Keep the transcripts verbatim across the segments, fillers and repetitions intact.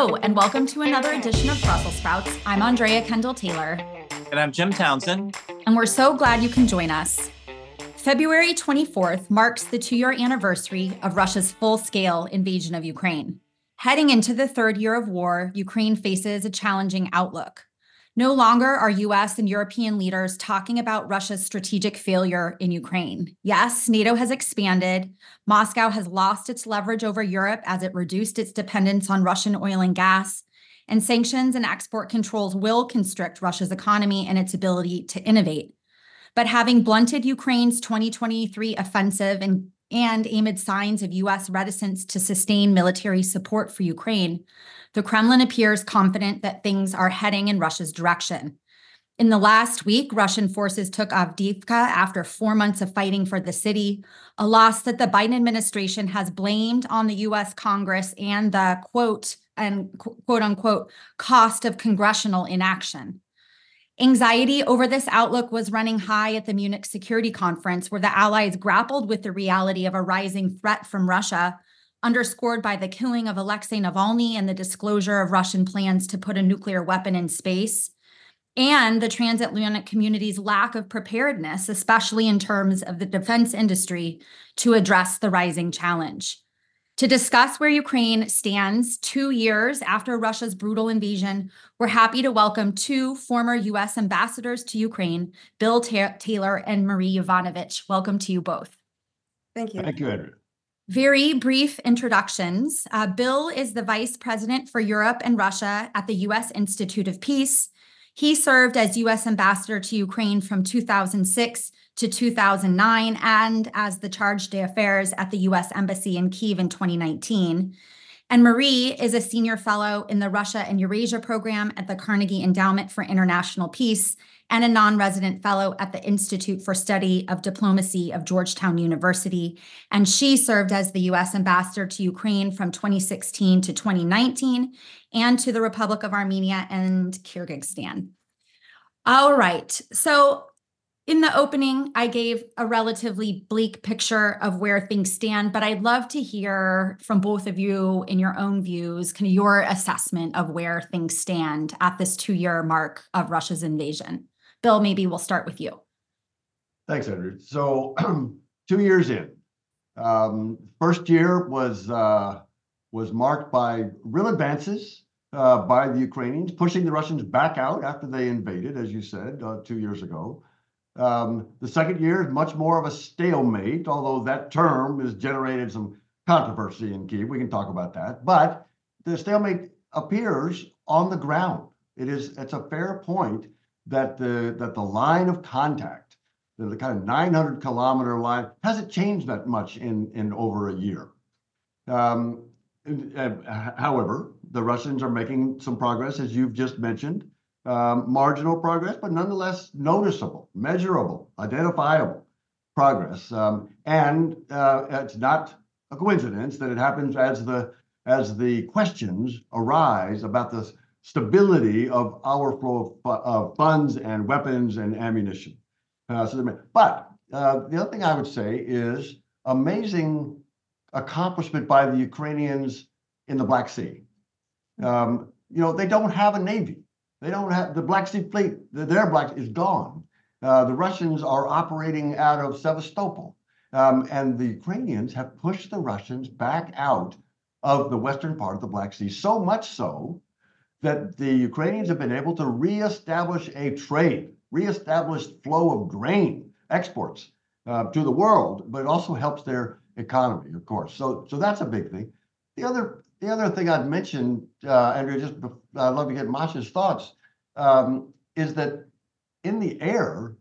Hello, and welcome to another edition of Brussels Sprouts. I'm Andrea Kendall-Taylor. And I'm Jim Townsend. And we're so glad you can join us. February twenty-fourth marks the two-year anniversary of Russia's full-scale invasion of Ukraine. Heading into the third year of war, Ukraine faces a challenging outlook. No longer are U S and European leaders talking about Russia's strategic failure in Ukraine. Yes, NATO has expanded. Moscow has lost its leverage over Europe as it reduced its dependence on Russian oil and gas. And sanctions and export controls will constrict Russia's economy and its ability to innovate. But having blunted Ukraine's twenty twenty-three offensive and, and amid signs of U S reticence to sustain military support for Ukraine, the Kremlin appears confident that things are heading in Russia's direction. In the last week, Russian forces took Avdiivka after four months of fighting for the city, a loss that the Biden administration has blamed on the U S. Congress and the quote and quote unquote cost of congressional inaction. Anxiety over this outlook was running high at the Munich Security Conference, where the allies grappled with the reality of a rising threat from Russia, underscored by the killing of Alexei Navalny and the disclosure of Russian plans to put a nuclear weapon in space, and the transatlantic community's lack of preparedness, especially in terms of the defense industry, to address the rising challenge. To discuss where Ukraine stands two years after Russia's brutal invasion, we're happy to welcome two former U S ambassadors to Ukraine, Bill Ta- Taylor and Marie Yovanovitch. Welcome to you both. Thank you. Thank you, Andrew. Very brief introductions. Uh, Bill is the Vice President for Europe and Russia at the U S. Institute of Peace. He served as U S. Ambassador to Ukraine from two thousand six to two thousand nine and as the Charge d'Affaires at the U S. Embassy in Kyiv in twenty nineteen. And Marie is a Senior Fellow in the Russia and Eurasia Program at the Carnegie Endowment for International Peace and a non-resident fellow at the Institute for Study of Diplomacy of Georgetown University. And she served as the U S ambassador to Ukraine from twenty sixteen to twenty nineteen and to the Republic of Armenia and Kyrgyzstan. All right, so in the opening, I gave a relatively bleak picture of where things stand, but I'd love to hear from both of you in your own views, kind of your assessment of where things stand at this two-year mark of Russia's invasion. Bill, maybe we'll start with you. Thanks, Andrew. So two years in. Um, first year was uh, was marked by real advances uh, by the Ukrainians, pushing the Russians back out after they invaded, as you said, uh, two years ago. Um, the second year is much more of a stalemate, although that term has generated some controversy in Kyiv. We can talk about that. But the stalemate appears on the ground. It is, it's a fair point that the that the line of contact, the kind of nine hundred kilometer line, hasn't changed that much in, in over a year. Um, however, the Russians are making some progress, as you've just mentioned, um, marginal progress, but nonetheless noticeable, measurable, identifiable progress. Um, and uh, it's not a coincidence that it happens as the as the questions arise about this stability of our flow of, of funds and weapons and ammunition. Uh, so may, but uh, the other thing I would say is amazing accomplishment by the Ukrainians in the Black Sea. Um, you know, they don't have a navy. They don't have the Black Sea fleet. Their Black Sea is gone. Uh, the Russians are operating out of Sevastopol. Um, and the Ukrainians have pushed the Russians back out of the western part of the Black Sea, so much so that the Ukrainians have been able to reestablish a trade, reestablish flow of grain exports uh, to the world, but it also helps their economy, of course. So, so that's a big thing. The other, the other thing I'd mention, uh, Andrea, just I'd love to get Masha's thoughts, um, is that in the air,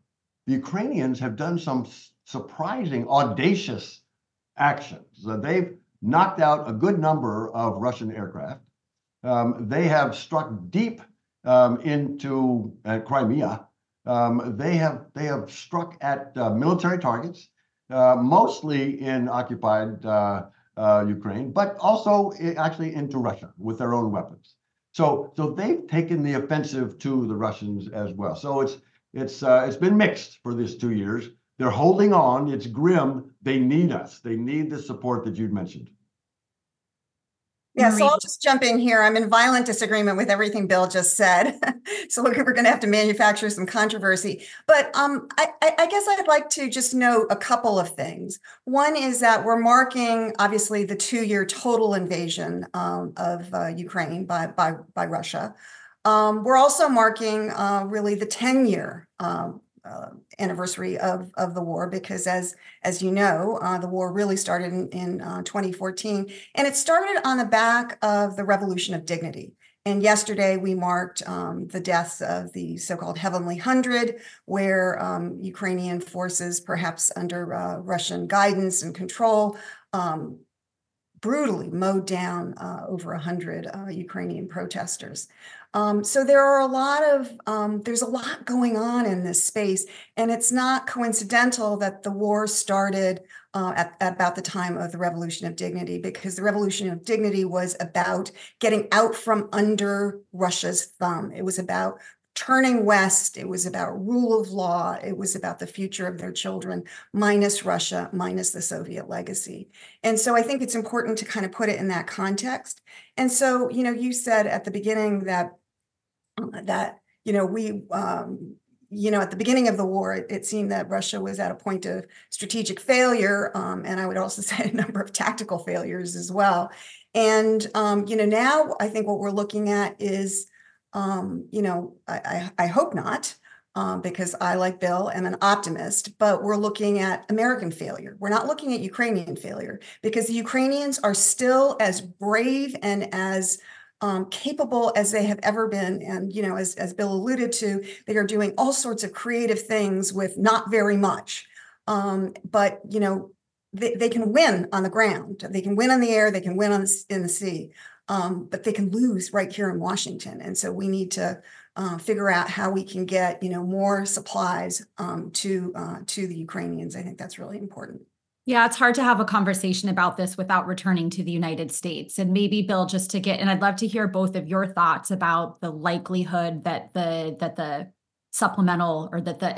the Ukrainians have done some surprising, audacious actions. Uh, they've knocked out a good number of Russian aircraft. Um, they have struck deep um, into uh, Crimea. Um, they have they have struck at uh, military targets, uh, mostly in occupied uh, uh, Ukraine, but also actually into Russia with their own weapons. So so they've taken the offensive to the Russians as well. So it's it's uh, it's been mixed for these two years. They're holding on. It's grim. They need us. They need the support that you'd mentioned. Yeah, Marie. So I'll just jump in here. I'm in violent disagreement with everything Bill just said. So look, we're going to have to manufacture some controversy. But um, I, I guess I'd like to just note a couple of things. One is that we're marking, obviously, the two-year total invasion um, of uh, Ukraine by, by, by Russia. Um, we're also marking uh, really the ten-year uh, uh, anniversary of, of the war, because as, as you know, uh, the war really started in, in uh, twenty fourteen, and it started on the back of the Revolution of Dignity. And yesterday we marked um, the deaths of the so-called Heavenly Hundred, where um, Ukrainian forces, perhaps under uh, Russian guidance and control, um, brutally mowed down uh, over one hundred uh, Ukrainian protesters. Um, so there are a lot of, um, there's a lot going on in this space, and it's not coincidental that the war started uh, at, at about the time of the Revolution of Dignity, because the Revolution of Dignity was about getting out from under Russia's thumb. It was about turning west. It was about rule of law. It was about the future of their children, minus Russia, minus the Soviet legacy. And so I think it's important to kind of put it in that context. And so, you know, you said at the beginning that, that you know, we, um, you know, at the beginning of the war, it, it seemed that Russia was at a point of strategic failure. Um, and I would also say a number of tactical failures as well. And, um, you know, now I think what we're looking at is, Um, you know, I, I, I hope not, um, because I, like Bill, am an optimist, but we're looking at American failure. We're not looking at Ukrainian failure, because the Ukrainians are still as brave and as um, capable as they have ever been. And, you know, as, as Bill alluded to, they are doing all sorts of creative things with not very much. Um, but, you know, they, they can win on the ground. They can win on the air. They can win on the, in the sea. Um, but they can lose right here in Washington. And so we need to uh, figure out how we can get, you know, more supplies um, to uh, to the Ukrainians. I think that's really important. Yeah, it's hard to have a conversation about this without returning to the United States. And maybe, Bill, just to get, and I'd love to hear both of your thoughts about the likelihood that the that the supplemental or that the,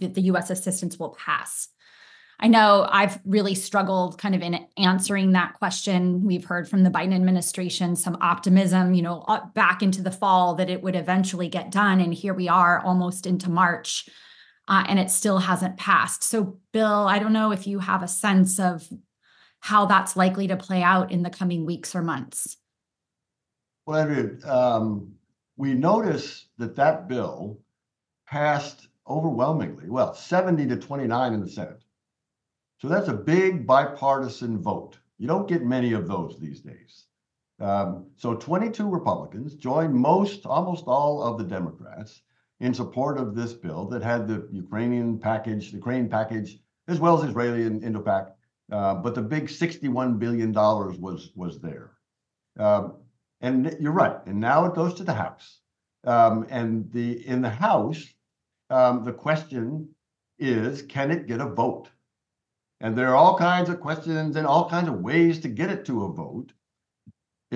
that the U S assistance will pass. I know I've really struggled kind of in answering that question. We've heard from the Biden administration some optimism, you know, back into the fall that it would eventually get done. And here we are almost into March, uh, and it still hasn't passed. So, Bill, I don't know if you have a sense of how that's likely to play out in the coming weeks or months. Well, Andrea, um, we notice that that bill passed overwhelmingly, well, seventy to twenty-nine in the Senate. So that's a big bipartisan vote. You don't get many of those these days. Um, so twenty-two Republicans joined most, almost all of the Democrats in support of this bill that had the Ukrainian package, the Ukraine package, as well as Israeli and Indo-Pak. Uh, but the big sixty-one billion dollars was, was there. Um, and you're right. And now it goes to the House. Um, and the in the House, um, the question is, can it get a vote? And there are all kinds of questions and all kinds of ways to get it to a vote.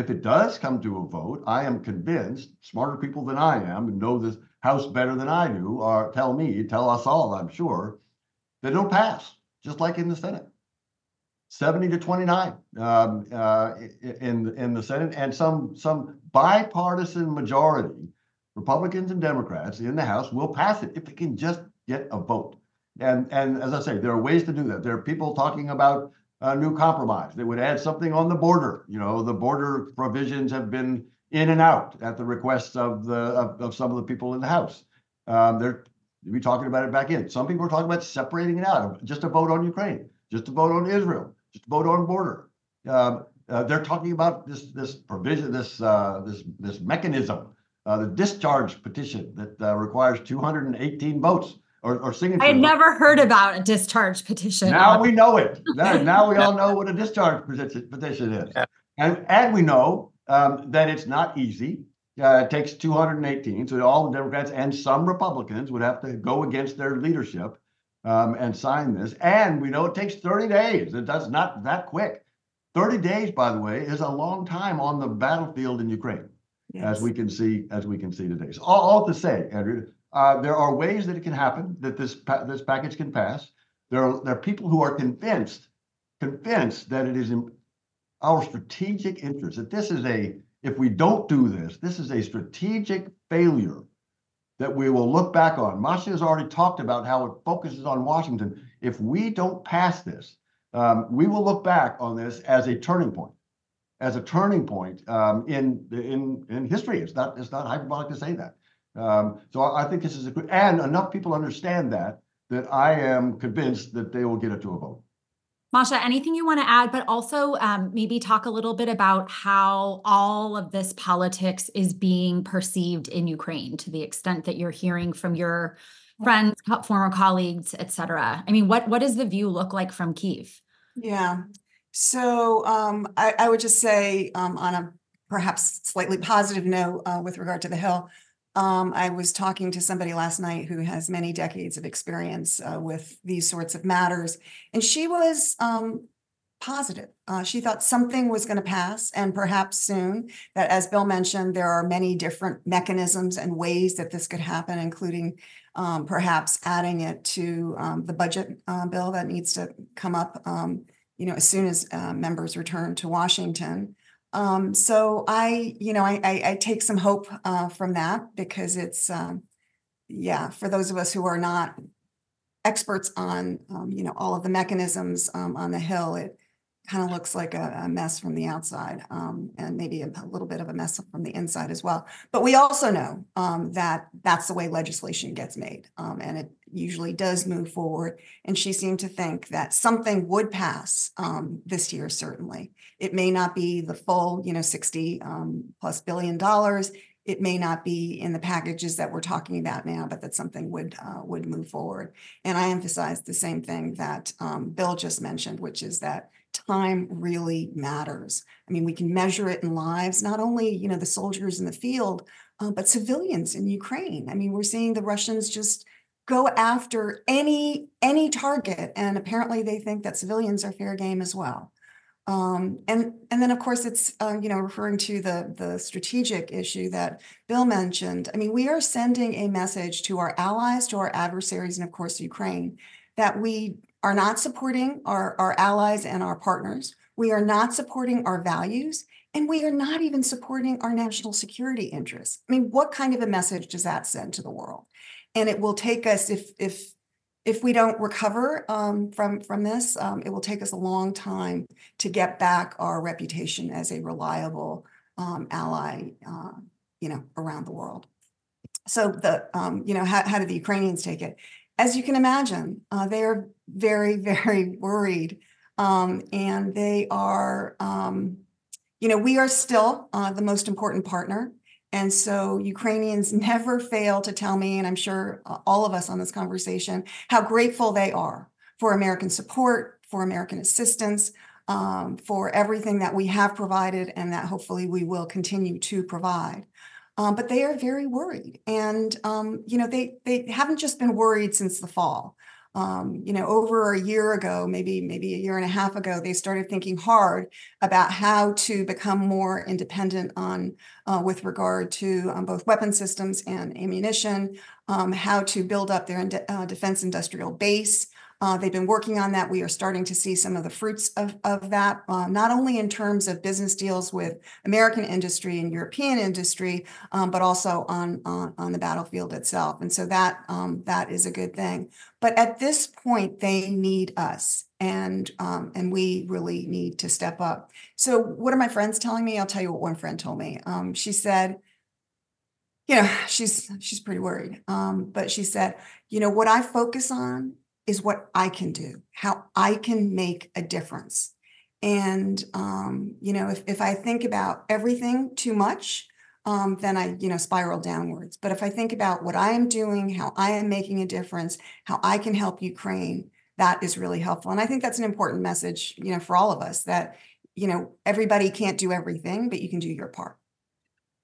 If it does come to a vote, I am convinced, smarter people than I am, and know this House better than I do, or tell me, tell us all, I'm sure, that it'll pass, just like in the Senate. seventy to twenty-nine um, uh, in, in the Senate, and some, some bipartisan majority, Republicans and Democrats in the House, will pass it if it can just get a vote. And, and as I say, there are ways to do that. There are people talking about a new compromise that would add something on the border. You know, the border provisions have been in and out at the request of the of, of some of the people in the House. Um, they're we're talking about it back in. Some people are talking about separating it out. Just a vote on Ukraine. Just a vote on Israel. Just a vote on border. Uh, uh, they're talking about this this provision, this uh, this this mechanism, uh, the discharge petition that uh, requires two hundred eighteen votes. Or, or signatures. I had never heard about a discharge petition. Now we know it. Now, now we all know what a discharge petition is. And, and we know um, that it's not easy. Uh, it takes two hundred eighteen. So all the Democrats and some Republicans would have to go against their leadership um, and sign this. And we know it takes thirty days. It does not that quick. thirty days, by the way, is a long time on the battlefield in Ukraine, yes. as we can see, as we can see today. So all, all to say, Andrew, Uh, there are ways that it can happen, that this pa this package can pass. There are, there are people who are convinced, convinced that it is our strategic interests. That this is a, if we don't do this, this is a strategic failure that we will look back on. Masha has already talked about how it focuses on Washington. If we don't pass this, um, we will look back on this as a turning point, as a turning point um, in in in history. It's not it's not hyperbolic to say that. Um, so I, I think this is a good, and enough people understand that that I am convinced that they will get it to a vote. Masha, anything you want to add, but also um, maybe talk a little bit about how all of this politics is being perceived in Ukraine to the extent that you're hearing from your friends, former colleagues, et cetera. I mean, what, what does the view look like from Kyiv? Yeah, so um, I, I would just say um, on a perhaps slightly positive note uh, with regard to the Hill, Um, I was talking to somebody last night who has many decades of experience uh, with these sorts of matters, and she was um, positive. Uh, she thought something was going to pass, and perhaps soon, that as Bill mentioned, there are many different mechanisms and ways that this could happen, including um, perhaps adding it to um, the budget uh, bill that needs to come up um, you know, as soon as uh, members return to Washington. Um, so I, you know, I, I, I take some hope uh, from that, because it's, um, yeah, for those of us who are not experts on, um, you know, all of the mechanisms um, on the Hill, it kind of looks like a, a mess from the outside, um, and maybe a, a little bit of a mess from the inside as well. But we also know um, that that's the way legislation gets made, um, and it usually does move forward. And she seemed to think that something would pass um, this year, certainly. It may not be the full, you know, sixty um, plus billion dollars. It may not be in the packages that we're talking about now, but that something would uh, would move forward. And I emphasized the same thing that um, Bill just mentioned, which is that time really matters. I mean, we can measure it in lives, not only, you know, the soldiers in the field, uh, but civilians in Ukraine. I mean, we're seeing the Russians just go after any any target, and apparently they think that civilians are fair game as well. Um, and and then of course it's uh, you know, referring to the the strategic issue that Bill mentioned. I mean, we are sending a message to our allies, to our adversaries, and of course Ukraine, that we are not supporting our our allies and our partners. We are not supporting our values, and we are not even supporting our national security interests. I mean, what kind of a message does that send to the world? And it will take us, if if if we don't recover um, from from this, um, it will take us a long time to get back our reputation as a reliable um, ally, uh, you know, around the world. So the um, you know, how, how do the Ukrainians take it? As you can imagine, uh, they are very very worried, um, and they are um, you know, we are still uh, the most important partner. And so Ukrainians never fail to tell me, and I'm sure uh, all of us on this conversation, how grateful they are for American support, for American assistance, um, for everything that we have provided and that hopefully we will continue to provide. Um, but they are very worried. And, um, you know, they, they haven't just been worried since the fall. Um, you know, over a year ago, maybe maybe a year and a half ago, they started thinking hard about how to become more independent on uh, with regard to um, both weapon systems and ammunition, um, how to build up their ind- uh, defense industrial base. Uh, they've been working on that. We are starting to see some of the fruits of, of that, uh, not only in terms of business deals with American industry and European industry, um, but also on, on, on the battlefield itself. And so that um, that is a good thing. But at this point, they need us. And um, and we really need to step up. So what are my friends telling me? I'll tell you what one friend told me. Um, she said, you know, she's, she's pretty worried. Um, but she said, you know, what I focus on is what I can do, how I can make a difference. And, um, you know, if, if I think about everything too much, um, then I, you know, spiral downwards. But if I think about what I am doing, how I am making a difference, how I can help Ukraine, that is really helpful. And I think that's an important message, you know, for all of us, that, you know, everybody can't do everything, but you can do your part.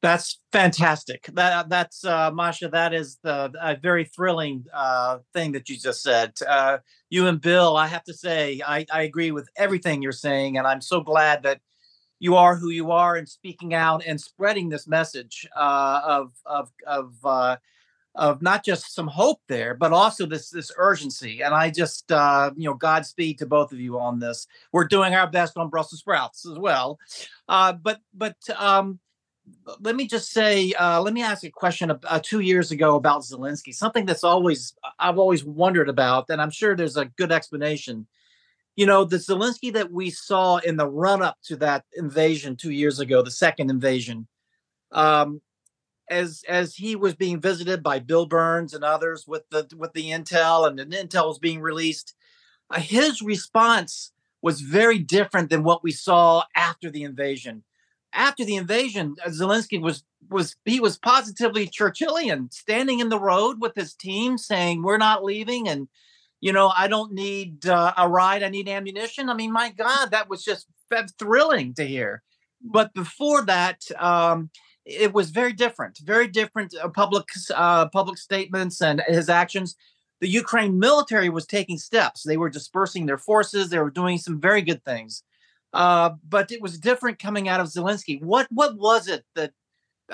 That's fantastic. That, that's, uh, Masha, that is the a very thrilling uh, thing that you just said. Uh, you and Bill, I have to say, I, I agree with everything you're saying, and I'm so glad that you are who you are and speaking out and spreading this message uh, of of of uh, of not just some hope there, but also this this urgency. And I just, uh, you know, Godspeed to both of you on this. We're doing our best on Brussels sprouts as well. Uh, but but um, let me just say, uh, let me ask a question uh, two years ago about Zelensky, something that's always, I've always wondered about, and I'm sure there's a good explanation. You know, the Zelensky that we saw in the run-up to that invasion two years ago, the second invasion, um, As as he was being visited by Bill Burns and others with the with the intel, and the intel was being released, uh, his response was very different than what we saw after the invasion. After the invasion, Zelensky was was he was positively Churchillian, standing in the road with his team, saying, "We're not leaving," and you know, I don't need uh, a ride; I need ammunition. I mean, my God, that was just thrilling to hear. But before that, Um, it was very different, very different uh, public uh, public statements and his actions. The Ukraine military was taking steps. They were dispersing their forces. They were doing some very good things. Uh, but it was different coming out of Zelensky. What what was it that,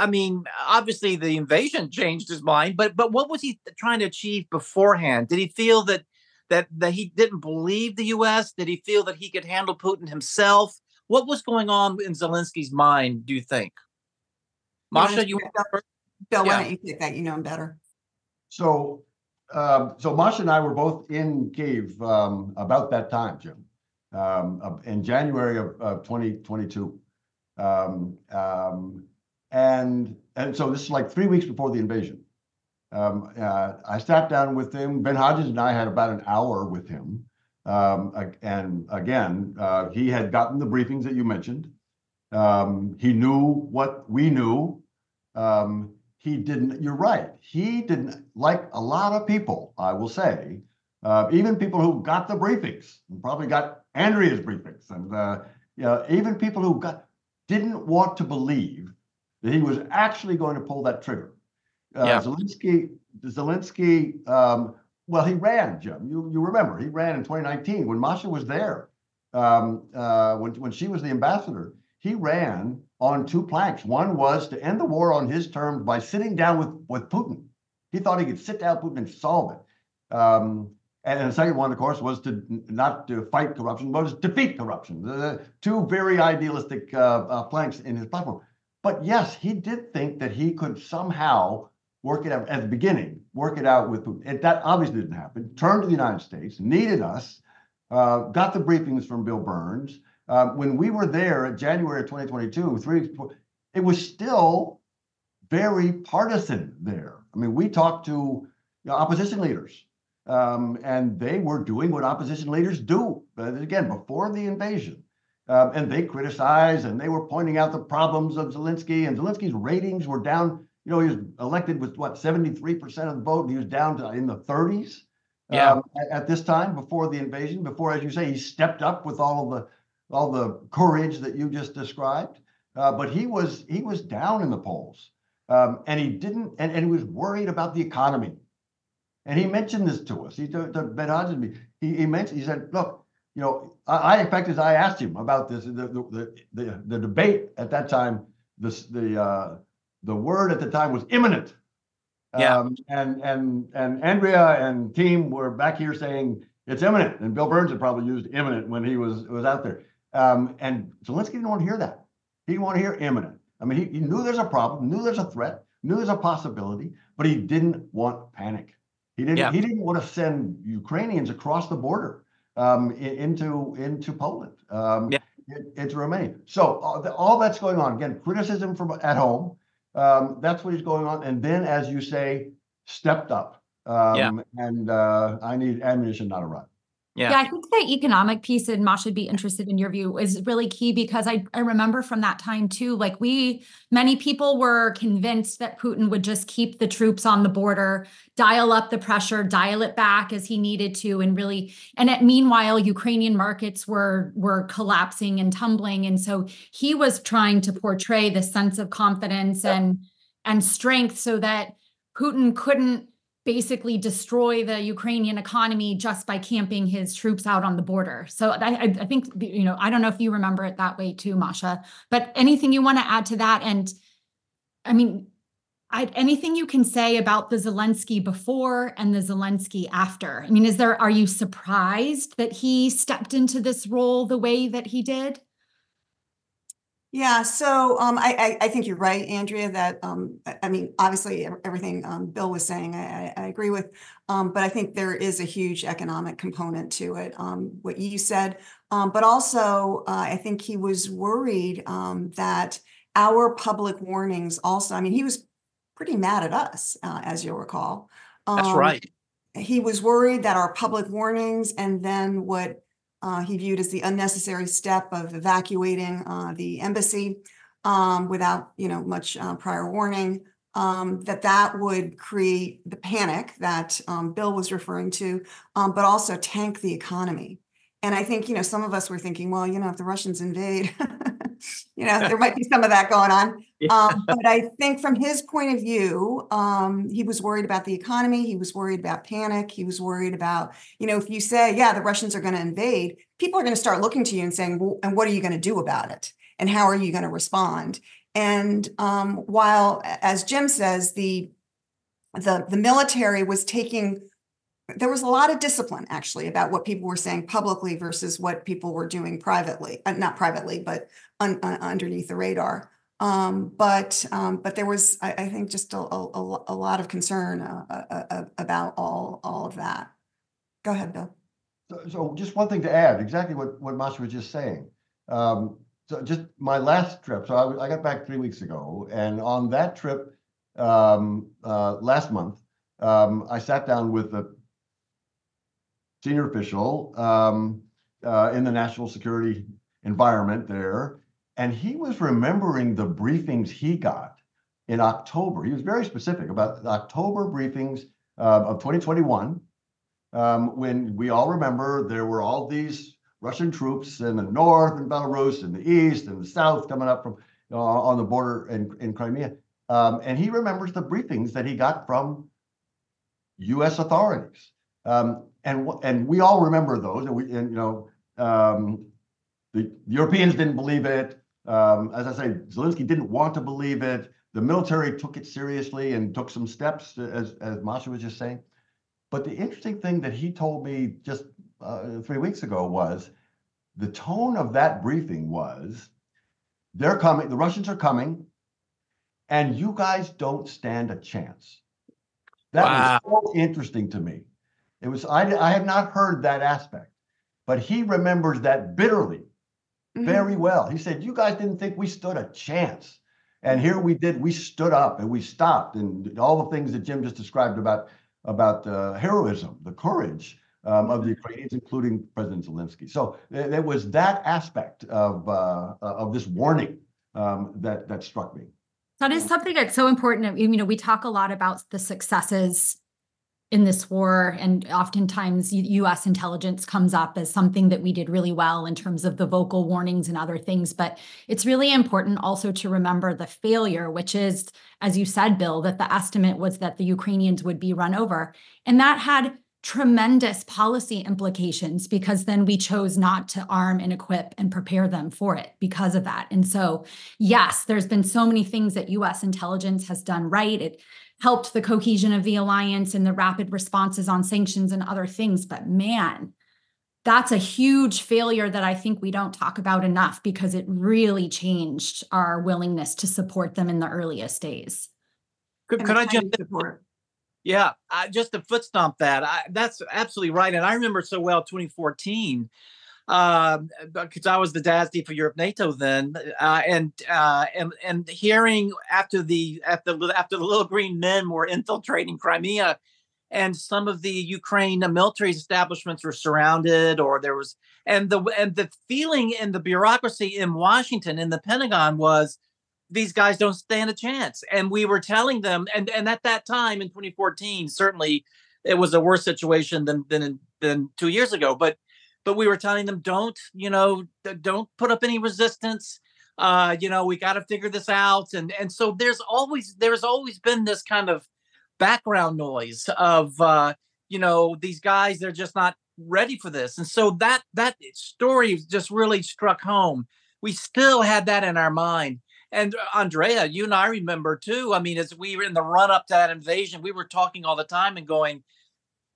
I mean, obviously the invasion changed his mind, but but what was he trying to achieve beforehand? Did he feel that that that he didn't believe the U S? Did he feel that he could handle Putin himself? What was going on in Zelensky's mind, do you think? Masha, you want to Bill, yeah. Why don't you take that? You know him better. So, uh, so Masha and I were both in Kyiv um, about that time, Jim, um, in January of, of twenty twenty-two, um, um, and and so this is like three weeks before the invasion. Um, uh, I sat down with him. Ben Hodges and I had about an hour with him, um, and again, uh, he had gotten the briefings that you mentioned. Um, he knew what we knew. Um, he didn't, you're right. He didn't, like a lot of people, I will say, uh, even people who got the briefings, and probably got Andrea's briefings, and uh, you know, even people who got, didn't want to believe that he was actually going to pull that trigger. Uh, yeah. Zelensky, Zelensky, um, well, he ran, Jim, you, you remember, he ran in twenty nineteen when Masha was there, um, uh, when, when she was the ambassador. He ran on two planks. One was to end the war on his terms by sitting down with, with Putin. He thought he could sit down with Putin and solve it. Um, and, and the second one, of course, was to not to fight corruption, but to defeat corruption. The, the two very idealistic uh, uh, planks in his platform. But yes, he did think that he could somehow work it out at the beginning, work it out with Putin. And that obviously didn't happen. Turned to the United States, needed us, uh, got the briefings from Bill Burns. Uh, when we were there in January of twenty twenty-two, three weeks before, it was still very partisan there. I mean, we talked to you know, opposition leaders, um, and they were doing what opposition leaders do, but again, before the invasion. Um, and they criticized, and they were pointing out the problems of Zelensky, and Zelensky's ratings were down. You know, he was elected with, what, seventy-three percent of the vote, and he was down to in the thirties yeah. um, at, at this time, before the invasion, before, as you say, he stepped up with all of the all the courage that you just described, uh, but he was he was down in the polls, um, and he didn't, and, and he was worried about the economy, and he mentioned this to us. He to, to Ben Hodges, he he mentioned he said, look, you know, I in fact, as I asked him about this, the the the, the debate at that time, this the uh, the word at the time was imminent, yeah, um, and and and Andrea and team were back here saying it's imminent, and Bill Burns had probably used imminent when he was was out there. Um, and Zelensky didn't want to hear that. He didn't want to hear imminent. I mean, he, he knew there's a problem, knew there's a threat, knew there's a possibility, but he didn't want panic. He didn't. Yeah. He didn't want to send Ukrainians across the border um, into into Poland, um, yeah. into Romania. So all, the, all that's going on. Again, criticism from at home. Um, that's what is going on. And then, as you say, stepped up. Um, yeah. And uh, I need ammunition, not a run. Yeah. yeah, I think the economic piece, and Masha would be interested in your view, is really key, because I, I remember from that time too, like we, many people were convinced that Putin would just keep the troops on the border, dial up the pressure, dial it back as he needed to, and really, and at, meanwhile, Ukrainian markets were, were collapsing and tumbling. And so he was trying to portray this sense of confidence yeah. and, and strength so that Putin couldn't basically destroy the Ukrainian economy just by camping his troops out on the border. So I, I think, you know, I don't know if you remember it that way too, Masha, but anything you want to add to that? And I mean, I, anything you can say about the Zelensky before and the Zelensky after? I mean, is there, are you surprised that he stepped into this role the way that he did? Yeah, so um, I, I think you're right, Andrea, that, um, I mean, obviously everything um, Bill was saying, I, I agree with, um, but I think there is a huge economic component to it, um, what you said, um, but also uh, I think he was worried um, that our public warnings also, I mean, he was pretty mad at us, uh, as you'll recall. Um, That's right. He was worried that our public warnings and then what Uh, he viewed as the unnecessary step of evacuating uh, the embassy um, without, you know, much uh, prior warning, um, that that would create the panic that um, Bill was referring to, um, but also tank the economy. And I think, you know, some of us were thinking, well, you know, if the Russians invade, you know, there might be some of that going on. Yeah. Um, but I think from his point of view, um, he was worried about the economy. He was worried about panic. He was worried about, you know, if you say, yeah, the Russians are going to invade, people are going to start looking to you and saying, well, and what are you going to do about it? And how are you going to respond? And um, while, as Jim says, the, the, the military was taking there was a lot of discipline, actually, about what people were saying publicly versus what people were doing privately, uh, not privately, but un, un, underneath the radar. Um, but um, but there was, I, I think, just a, a, a lot of concern uh, uh, about all, all of that. Go ahead, Bill. So, so just one thing to add, exactly what, what Masha was just saying. Um, so just my last trip, so I, I got back three weeks ago, and on that trip um, uh, last month, um, I sat down with the senior official um, uh, in the national security environment there. And he was remembering the briefings he got in October. He was very specific about the October briefings uh, of twenty twenty-one, um, when we all remember there were all these Russian troops in the north and Belarus and the east and the south coming up from uh, on the border in, in Crimea. Um, and he remembers the briefings that he got from U S authorities. Um, And, and we all remember those, and we and, you know um, the Europeans didn't believe it. Um, as I say, Zelensky didn't want to believe it. The military took it seriously and took some steps, as as Masha was just saying. But the interesting thing that he told me just uh, three weeks ago was the tone of that briefing was, they're coming, the Russians are coming, and you guys don't stand a chance. That wow. was so interesting to me. It was, I, I had not heard that aspect, but he remembers that bitterly, mm-hmm. very well. He said, you guys didn't think we stood a chance. And here we did, we stood up and we stopped, and all the things that Jim just described about, about uh, heroism, the courage um, of the Ukrainians, including President Zelensky. So th- there was that aspect of, uh, of this warning um, that, that struck me. That is something that's so important. You know, we talk a lot about the successes in this war, and oftentimes U S intelligence comes up as something that we did really well in terms of the vocal warnings and other things. But it's really important also to remember the failure, which is, as you said, Bill, that the estimate was that the Ukrainians would be run over. And that had tremendous policy implications, because then we chose not to arm and equip and prepare them for it because of that. And so, yes, there's been so many things that U S intelligence has done right. It helped the cohesion of the alliance and the rapid responses on sanctions and other things. But man, that's a huge failure that I think we don't talk about enough, because it really changed our willingness to support them in the earliest days. Could, could I jump in? Yeah, I, just to foot stomp that. I, that's absolutely right. And I remember so well twenty fourteen, because uh, I was the D A S D for Europe NATO then, uh, and uh, and and hearing after the after after the little green men were infiltrating Crimea, and some of the Ukraine military establishments were surrounded, or there was, and the and the feeling in the bureaucracy in Washington, in the Pentagon, was these guys don't stand a chance, and we were telling them, and and at that time in twenty fourteen, certainly it was a worse situation than than than two years ago, but. But we were telling them, don't, you know, don't put up any resistance. Uh, you know, we got to figure this out. And and so there's always there's always been this kind of background noise of, uh, you know, these guys, they're just not ready for this. And so that that story just really struck home. We still had that in our mind. And Andrea, you and I remember too, I mean, as we were in the run up to that invasion, we were talking all the time and going,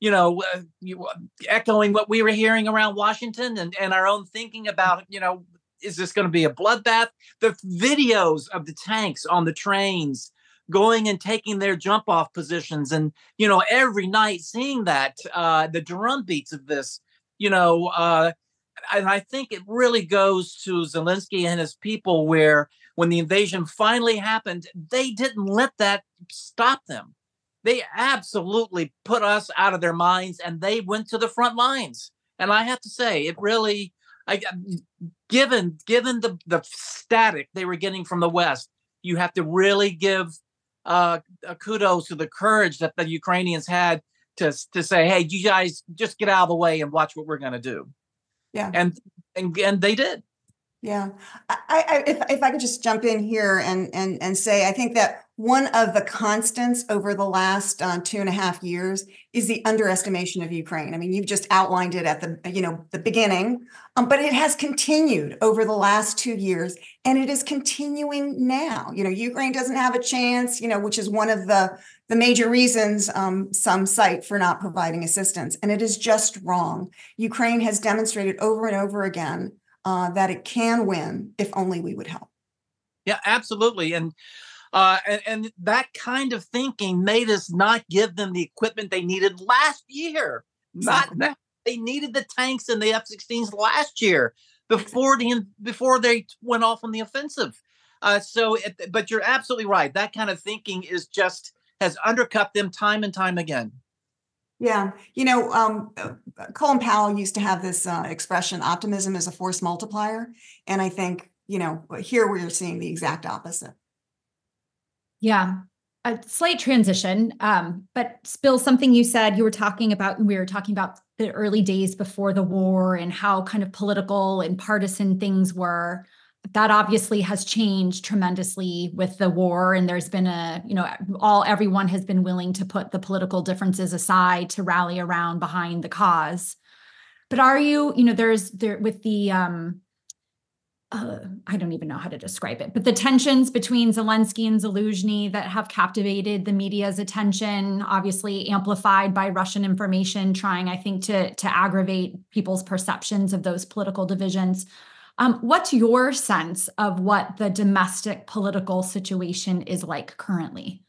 you know, uh, you, uh, echoing what we were hearing around Washington and, and our own thinking about, you know, is this going to be a bloodbath? The videos of the tanks on the trains going and taking their jump off positions and, you know, every night seeing that, uh, the drumbeats of this, you know, uh, and I think it really goes to Zelensky and his people where when the invasion finally happened, they didn't let that stop them. They absolutely put us out of their minds and they went to the front lines. And I have to say, it really, I, given given the, the static they were getting from the West, you have to really give uh, a kudos to the courage that the Ukrainians had to, to say, hey, you guys just get out of the way and watch what we're going to do. Yeah. And, and, and they did. Yeah. I, I, if, if I could just jump in here and, and, and say, I think that one of the constants over the last uh, two and a half years is the underestimation of Ukraine. I mean, you've just outlined it at the, you know, the beginning, um, but it has continued over the last two years and it is continuing now. You know, Ukraine doesn't have a chance, you know, which is one of the, the major reasons um, some cite for not providing assistance. And it is just wrong. Ukraine has demonstrated over and over again Uh, that it can win if only we would help. Yeah, absolutely. And, uh, and and that kind of thinking made us not give them the equipment they needed last year. Exactly. Not that they needed the tanks and the F sixteens last year before the, before they went off on the offensive. Uh, so, it, but you're absolutely right. That kind of thinking is just has undercut them time and time again. Yeah. You know, um, Colin Powell used to have this uh, expression, optimism is a force multiplier. And I think, you know, here we're seeing the exact opposite. Yeah. A slight transition, um, but still something you said you were talking about, we were talking about the early days before the war and how kind of political and partisan things were. That obviously has changed tremendously with the war. And there's been a, you know, all everyone has been willing to put the political differences aside to rally around behind the cause. But are you, you know, there's there with the, um, uh, I don't even know how to describe it, but the tensions between Zelensky and Zaluzhny that have captivated the media's attention, obviously amplified by Russian information, trying, I think, to, to aggravate people's perceptions of those political divisions. Um, what's your sense of what the domestic political situation is like currently?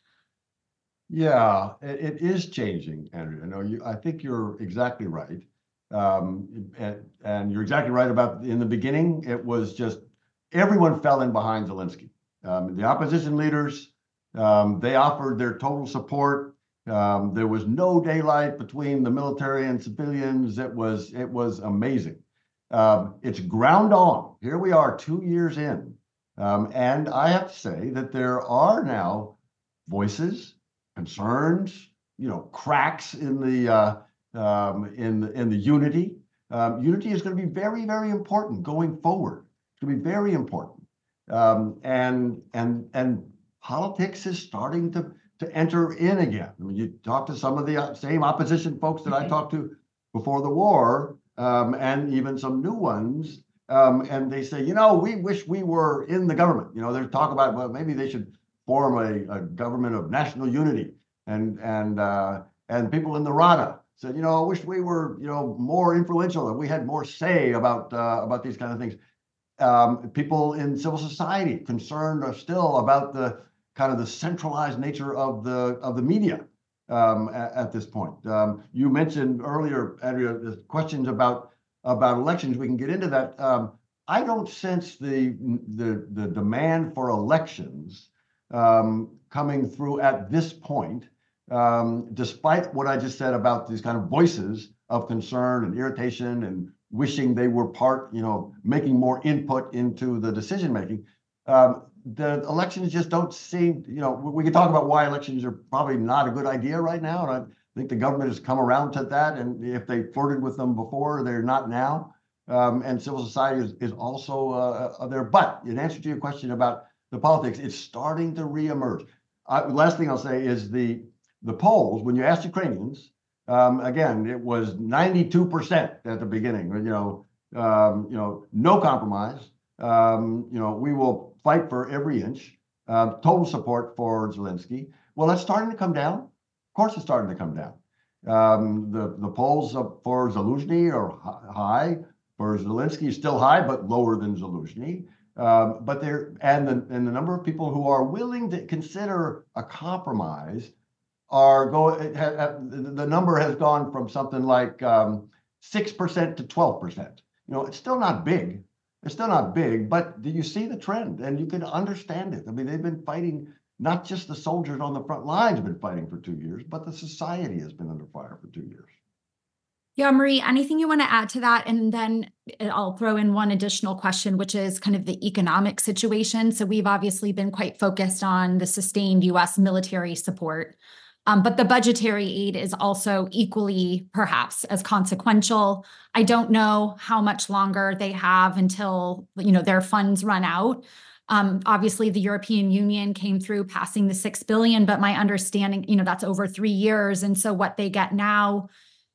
Yeah, it, it is changing, Andrea. No, you, I think you're exactly right. Um, and, and you're exactly right about in the beginning, it was just everyone fell in behind Zelensky. Um, the opposition leaders, um, they offered their total support. Um, there was no daylight between the military and civilians. It was, it was amazing. Um, it's ground on. Here we are two years in. Um, and I have to say that there are now voices, concerns, you know, cracks in the, uh, um, in the, in the unity. Um, unity is going to be very, very important going forward. It's going to be very important. Um, and, and, and politics is starting to, to enter in again. I mean, you talk to some of the same opposition folks that I talked to before the war, Um, and even some new ones, um, and they say, you know, we wish we were in the government. You know, there's talk about, well, maybe they should form a, a government of national unity, and and uh, and people in the Rada said, you know, I wish we were, you know, more influential and we had more say about uh, about these kind of things. Um, people in civil society concerned are still about the kind of the centralized nature of the of the media. Um, at, at this point, um, you mentioned earlier, Andrea, the questions about about elections. We can get into that. Um, I don't sense the the, the demand for elections um, coming through at this point, um, despite what I just said about these kind of voices of concern and irritation and wishing they were part, you know, making more input into the decision making. Um, The elections just don't seem, you know, we can talk about why elections are probably not a good idea right now. And I think the government has come around to that. And if they flirted with them before, they're not now. Um, and civil society is, is also uh, there. But in answer to your question about the politics, it's starting to reemerge. Uh, last thing I'll say is the, the polls, when you asked Ukrainians, um, again, it was ninety-two percent at the beginning, you know, um, you know, no compromise. Um, you know, we will fight for every inch. Uh, total support for Zelensky. Well, that's starting to come down. Of course, it's starting to come down. Um, the, the polls for Zaluzhny are high. For Zelensky is still high, but lower than Zaluzhny. Um, but there, and the and the number of people who are willing to consider a compromise are going. The number has gone from something like um, six percent to twelve percent. You know, it's still not big. It's still not big, but you see the trend, and you can understand it. I mean, they've been fighting. Not just the soldiers on the front lines have been fighting for two years, but the society has been under fire for two years. Yeah, Marie, anything you want to add to that? And then I'll throw in one additional question, which is kind of the economic situation. So we've obviously been quite focused on the sustained U S military support, um, but the budgetary aid is also equally, perhaps, as consequential. I don't know how much longer they have until, you know, their funds run out. Um, obviously, the European Union came through passing the six billion dollars, but my understanding, you know, that's over three years. And so what they get now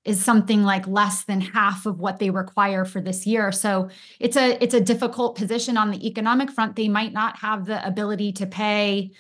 is something like less than half of what they require for this year. So it's a it's a difficult position on the economic front. They might not have the ability to pay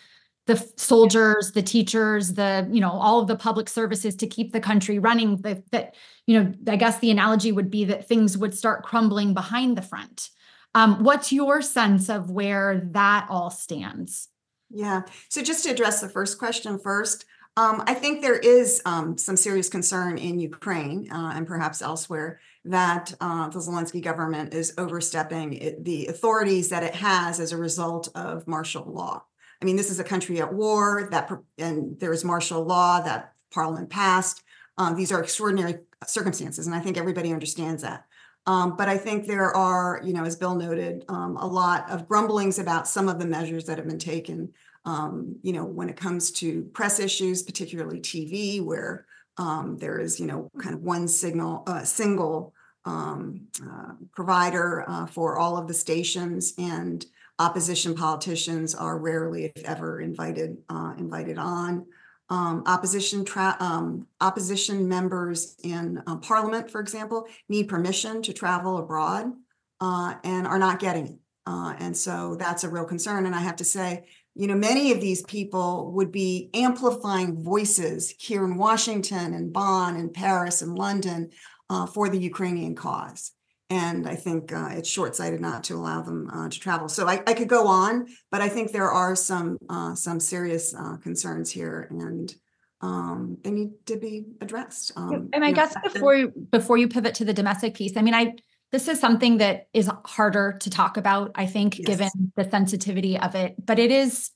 the soldiers, the teachers, the, you know, all of the public services to keep the country running. That, that you know, I guess the analogy would be that things would start crumbling behind the front. Um, what's your sense of where that all stands? Yeah. So just to address the first question first, um, I think there is um, some serious concern in Ukraine uh, and perhaps elsewhere that uh, the Zelensky government is overstepping it, the authorities that it has as a result of martial law. I mean, this is a country at war that, and there is martial law that Parliament passed. Um, these are extraordinary circumstances, and I think everybody understands that. Um, but I think there are, you know, as Bill noted, um, a lot of grumblings about some of the measures that have been taken, um, you know, when it comes to press issues, particularly T V, where um, there is, you know, kind of one signal, uh, single um, uh, provider uh, for all of the stations, and opposition politicians are rarely, if ever, invited uh, invited on. Um, opposition tra um, opposition members in uh, Parliament, for example, need permission to travel abroad uh, and are not getting it. Uh, and so that's a real concern. And I have to say, you know, many of these people would be amplifying voices here in Washington and Bonn and Paris and London uh, for the Ukrainian cause. And I think uh, it's short-sighted not to allow them uh, to travel. So I, I could go on, but I think there are some uh, some serious uh, concerns here, and um, they need to be addressed. Um, and I guess know, before you, before you pivot to the domestic piece, I mean, I this is something that is harder to talk about, I think, yes. given the sensitivity of it. But it is,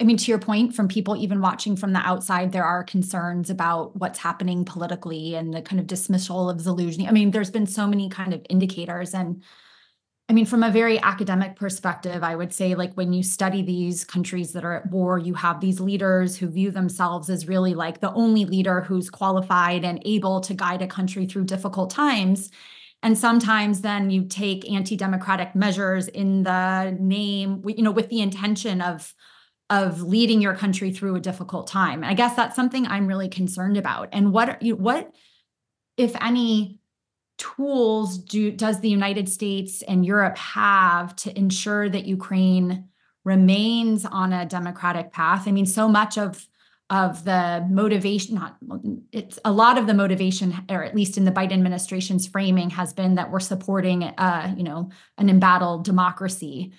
I mean, to your point, from people even watching from the outside, there are concerns about what's happening politically and the kind of dismissal of Zaluzhny. I mean, there's been so many kind of indicators. And I mean, from a very academic perspective, I would say, like, when you study these countries that are at war, you have these leaders who view themselves as really like the only leader who's qualified and able to guide a country through difficult times. And sometimes then you take anti-democratic measures in the name, you know, with the intention of of leading your country through a difficult time. And I guess that's something I'm really concerned about. And what, what, if any, tools do does the United States and Europe have to ensure that Ukraine remains on a democratic path? I mean, so much of of the motivation, not it's a lot of the motivation, or at least in the Biden administration's framing, has been that we're supporting, uh, you know, an embattled democracy.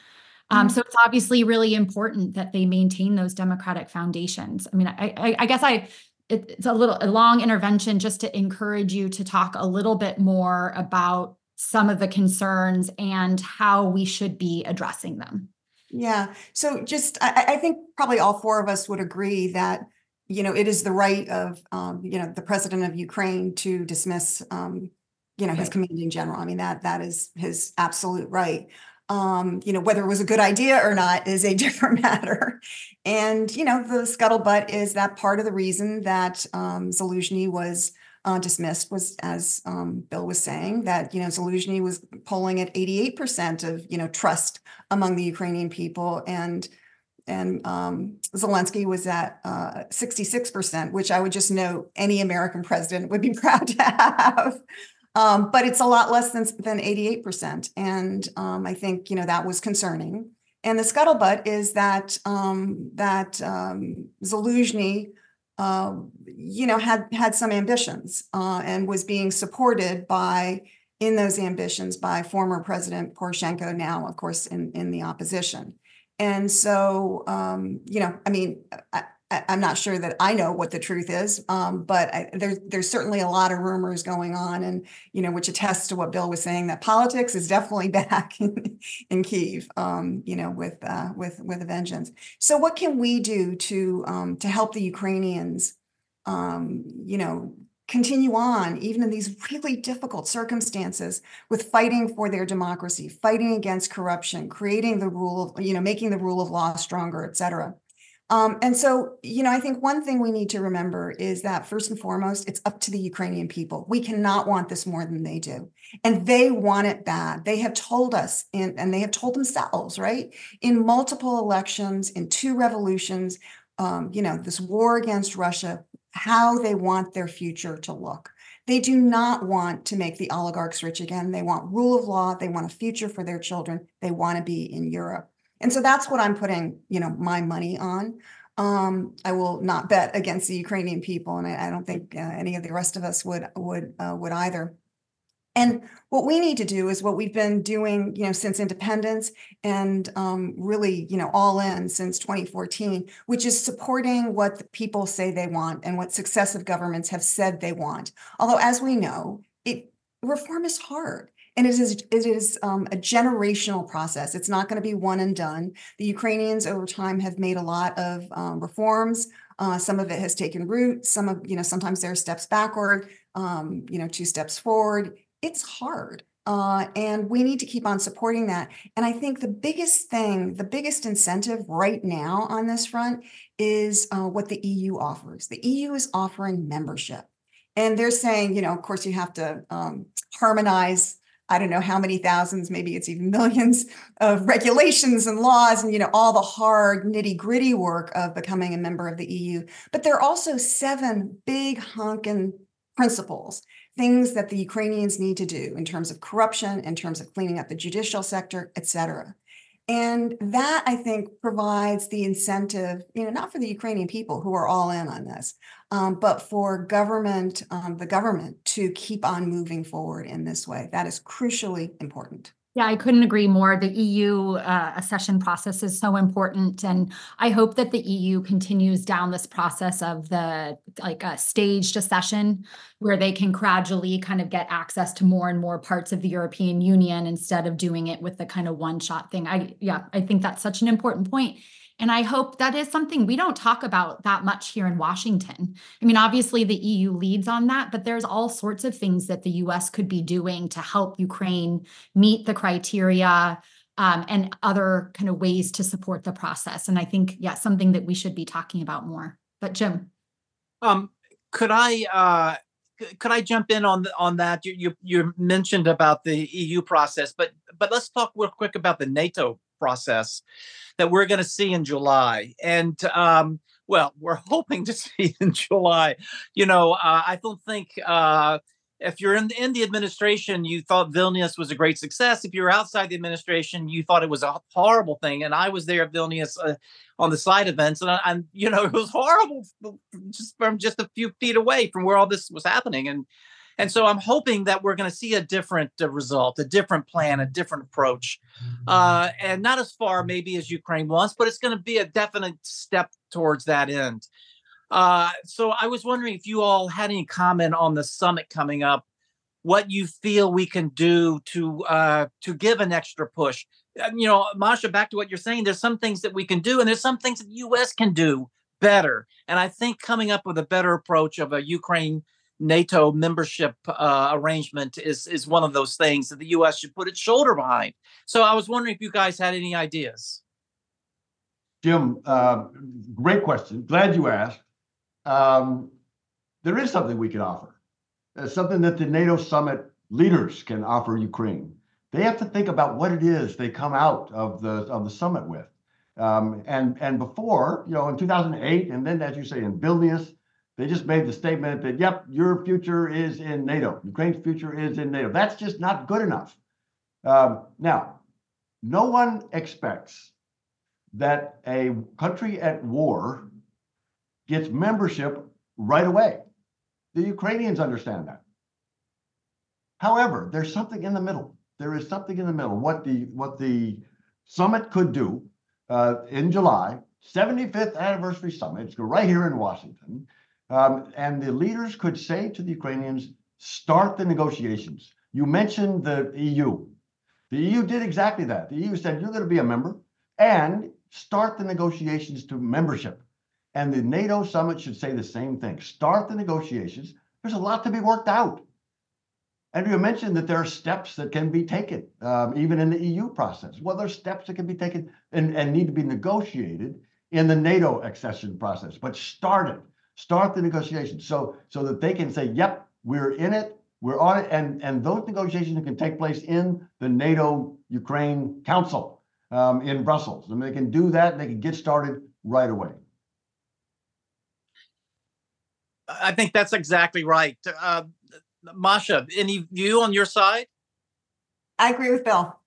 Um, so it's obviously really important that they maintain those democratic foundations. I mean, I, I, I guess I it's a little a long intervention just to encourage you to talk a little bit more about some of the concerns and how we should be addressing them. Yeah. So just I, I think probably all four of us would agree that, you know, it is the right of, um, you know, the president of Ukraine to dismiss, um, you know, his right. commanding general. I mean, that that is his absolute right. Um, you know, whether it was a good idea or not is a different matter. And, you know, the scuttlebutt is that part of the reason that um, Zaluzhny was uh, dismissed was, as um, Bill was saying, that, you know, Zaluzhny was polling at eighty-eight percent of, you know, trust among the Ukrainian people. And and um, Zelensky was at uh, sixty-six percent, which I would just note any American president would be proud to have. Um, but it's a lot less than, than eighty-eight percent. And um, I think, you know, that was concerning. And the scuttlebutt is that um, that um, Zaluzhny, uh, you know, had had some ambitions uh, and was being supported by, in those ambitions, by former President Poroshenko, now, of course, in, in the opposition. And so, um, you know, I mean, I, I'm not sure that I know what the truth is, um, but I, there, there's certainly a lot of rumors going on, and, you know, which attests to what Bill was saying, that politics is definitely back in, in Kyiv, um, you know, with uh, with with a vengeance. So what can we do to um, to help the Ukrainians, um, you know, continue on, even in these really difficult circumstances, with fighting for their democracy, fighting against corruption, creating the rule of, you know, making the rule of law stronger, et cetera. Um, and so, you know, I think one thing we need to remember is that, first and foremost, it's up to the Ukrainian people. We cannot want this more than they do. And they want it bad. They have told us, in, and they have told themselves, right, in multiple elections, in two revolutions, um, you know, this war against Russia, how they want their future to look. They do not want to make the oligarchs rich again. They want rule of law. They want a future for their children. They want to be in Europe. And so that's what I'm putting, you know, my money on. Um, I will not bet against the Ukrainian people, and I, I don't think uh, any of the rest of us would would uh, would either. And what we need to do is what we've been doing, you know, since independence, and um, really, you know, all in since twenty fourteen, which is supporting what the people say they want and what successive governments have said they want. Although, as we know, it reform is hard. And it is it is um, a generational process. It's not going to be one and done. The Ukrainians over time have made a lot of um, reforms. Uh, some of it has taken root. Some of, you know, sometimes there are steps backward, um, you know, two steps forward. It's hard. Uh, and we need to keep on supporting that. And I think the biggest thing, the biggest incentive right now on this front is uh, what the E U offers. The E U is offering membership. And they're saying, you know, of course, you have to um, harmonize, I don't know how many thousands, maybe it's even millions of regulations and laws and, you know, all the hard nitty gritty work of becoming a member of the E U. But there are also seven big honking principles, things that the Ukrainians need to do in terms of corruption, in terms of cleaning up the judicial sector, et cetera. And that, I think, provides the incentive, you know, not for the Ukrainian people who are all in on this, um, but for government, um, the government to keep on moving forward in this way. That is crucially important. Yeah, I couldn't agree more. The E U uh, accession process is so important. And I hope that the E U continues down this process of the like a staged accession, where they can gradually kind of get access to more and more parts of the European Union instead of doing it with the kind of one shot thing. I yeah, I think that's such an important point. And I hope that is something we don't talk about that much here in Washington. I mean, obviously, the E U leads on that, but there's all sorts of things that the U S could be doing to help Ukraine meet the criteria um, and other kind of ways to support the process. And I think, yeah, something that we should be talking about more. But Jim, um, could I uh, could I jump in on the, on that? You, you you mentioned about the E U process, but but let's talk real quick about the NATO process that we're going to see in July. And, um, well, we're hoping to see in July. You know, uh, I don't think uh, if you're in the, in the administration, you thought Vilnius was a great success. If you're outside the administration, you thought it was a horrible thing. And I was there at Vilnius uh, on the side events. And, I, I'm, you know, it was horrible just from just a few feet away from where all this was happening. And And so I'm hoping that we're going to see a different uh, result, a different plan, a different approach, uh, and not as far maybe as Ukraine wants, but it's going to be a definite step towards that end. Uh, so I was wondering if you all had any comment on the summit coming up, what you feel we can do to uh, to give an extra push. You know, Masha, back to what you're saying, there's some things that we can do, and there's some things that the U S can do better. And I think coming up with a better approach of a Ukraine NATO membership uh, arrangement is is one of those things that the U S should put its shoulder behind. So I was wondering if you guys had any ideas. Jim, uh, great question. Glad you asked. Um, there is something we can offer. There's something that the NATO summit leaders can offer Ukraine. They have to think about what it is they come out of the of the summit with. Um, and and before, you know, in two thousand eight, and then as you say in Vilnius, They just made the statement that, yep, your future is in NATO. Ukraine's future is in NATO. That's just not good enough. Um, now, no one expects that a country at war gets membership right away. The Ukrainians understand that. However, there's something in the middle. There is something in the middle. What the, what the summit could do uh, in July, seventy-fifth anniversary summit, it's right here in Washington, Um, and the leaders could say to the Ukrainians, start the negotiations. You mentioned the E U. The E U did exactly that. The E U said, you're going to be a member and start the negotiations to membership. And the NATO summit should say the same thing. Start the negotiations. There's a lot to be worked out. Andrea mentioned that there are steps that can be taken, um, even in the E U process. Well, there's steps that can be taken and, and need to be negotiated in the NATO accession process, but start it. Start the negotiations so, so that they can say, yep, we're in it, we're on it. And, and those negotiations can take place in the NATO-Ukraine Council um, in Brussels. And they can do that, and they can get started right away. I think that's exactly right. Uh, Masha, any view on your side? I agree with Bill.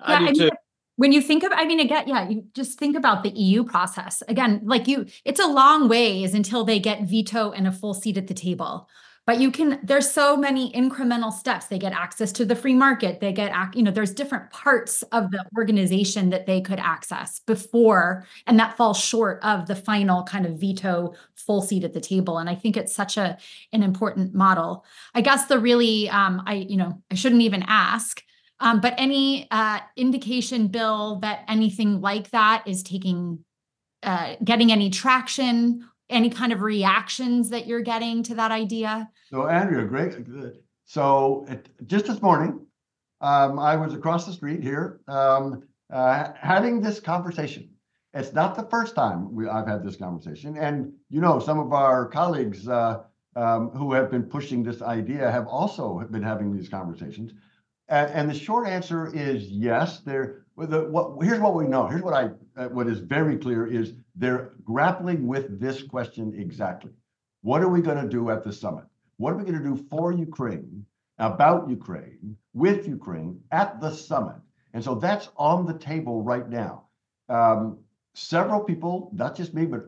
I yeah, do too. When you think of, I mean, again, yeah, you just think about the E U process. Again, like you, it's a long ways until they get veto and a full seat at the table. But you can, there's so many incremental steps. They get access to the free market. They get, you know, there's different parts of the organization that they could access before, and that falls short of the final kind of veto full seat at the table. And I think it's such a an important model. I guess the really, um, I, you know, I shouldn't even ask, Um, but any uh, indication, Bill, that anything like that is taking, uh, getting any traction, any kind of reactions that you're getting to that idea? So, Andrea, great. So, it, just this morning, um, I was across the street here um, uh, having this conversation. It's not the first time we, I've had this conversation. And, you know, some of our colleagues uh, um, who have been pushing this idea have also been having these conversations. And the short answer is yes. There, the, what, here's what we know. Here's what I, uh, what is very clear is they're grappling with this question exactly. What are we going to do at the summit? What are we going to do for Ukraine, about Ukraine, with Ukraine at the summit? And so that's on the table right now. Um, several people, not just me, but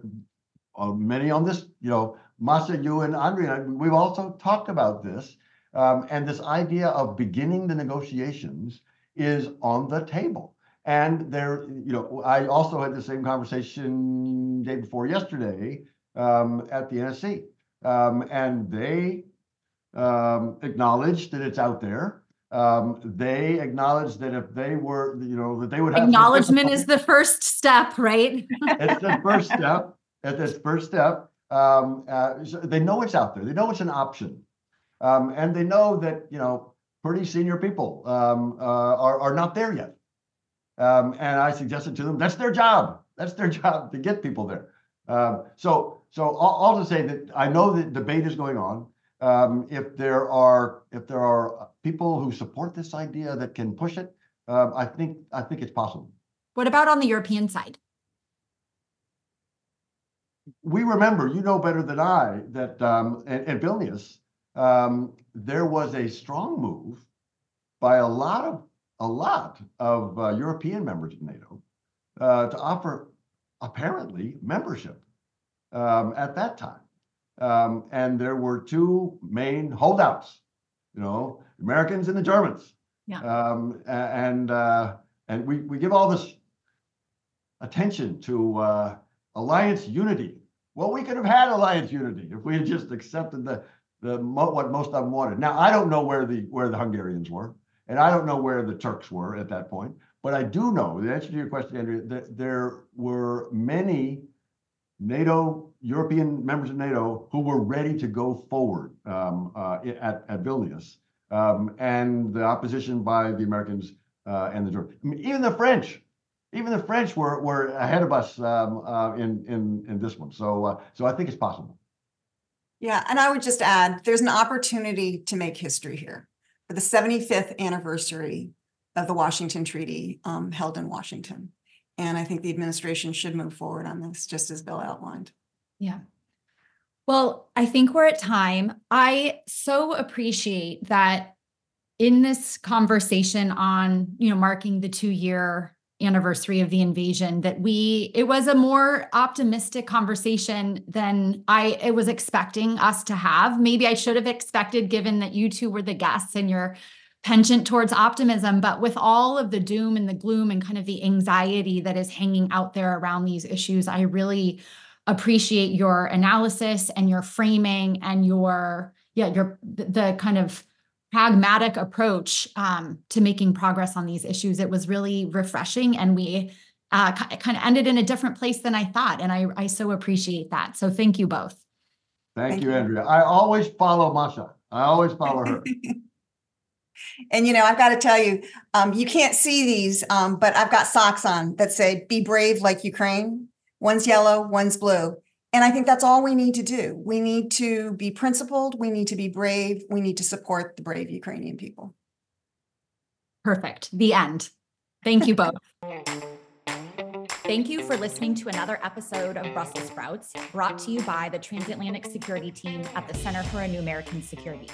uh, many on this, you know, Masha, you and Andrea, we've also talked about this. Um, and this idea of beginning the negotiations is on the table. And there, you know, I also had the same conversation day before yesterday um, at the N S C, um, and they um, acknowledged that it's out there. Um, they acknowledged that if they were, you know, that they would have acknowledgement is the first step, right? It's the first step. It's this first step. Um, uh, so they know it's out there. They know it's an option. Um, and they know that, you know, pretty senior people um, uh, are, are not there yet. Um, and I suggested to them, that's their job. That's their job to get people there. Um, so so I'll, I'll just say that I know that debate is going on. Um, if there are if there are people who support this idea that can push it, um, I think I think it's possible. What about on the European side? We remember, you know better than I, that um, at, at Vilnius, Um, there was a strong move by a lot of a lot of uh, European members of NATO uh, to offer apparently membership um, at that time, um, and there were two main holdouts, you know, Americans and the Germans. Yeah. Um, and uh, and we we give all this attention to uh, alliance unity. Well, we could have had alliance unity if we had just accepted the. The, what most of them wanted. Now, I don't know where the where the Hungarians were, and I don't know where the Turks were at that point, but I do know, the answer to your question, Andrea, that there were many NATO, European members of NATO who were ready to go forward um, uh, at, at Vilnius, um, and the opposition by the Americans uh, and the Turks. I mean, even the French, even the French were, were ahead of us um, uh, in, in, in this one. So, uh, so I think it's possible. Yeah, and I would just add, there's an opportunity to make history here for the seventy-fifth anniversary of the Washington Treaty um, held in Washington. And I think the administration should move forward on this, just as Bill outlined. Yeah. Well, I think we're at time. I so appreciate that in this conversation on, you know, marking the two-year anniversary of the invasion, that we, it was a more optimistic conversation than I it was expecting us to have. Maybe I should have expected, given that you two were the guests and your penchant towards optimism, but with all of the doom and the gloom and kind of the anxiety that is hanging out there around these issues, I really appreciate your analysis and your framing and your, yeah, your, the kind of pragmatic approach um, to making progress on these issues. It was really refreshing, and we uh, k- kind of ended in a different place than I thought. And I, I so appreciate that. So thank you both. Thank, thank you, you, Andrea. I always follow Masha. I always follow her. And, you know, I've got to tell you, um, you can't see these, um, but I've got socks on that say, be brave like Ukraine. One's yellow, one's blue. And I think that's all we need to do. We need to be principled. We need to be brave. We need to support the brave Ukrainian people. Perfect. The end. Thank you both. Thank you for listening to another episode of Brussels Sprouts, brought to you by the Transatlantic Security Team at the Center for a New American Security.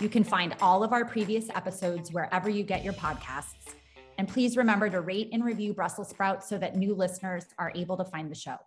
You can find all of our previous episodes wherever you get your podcasts. And please remember to rate and review Brussels Sprouts so that new listeners are able to find the show.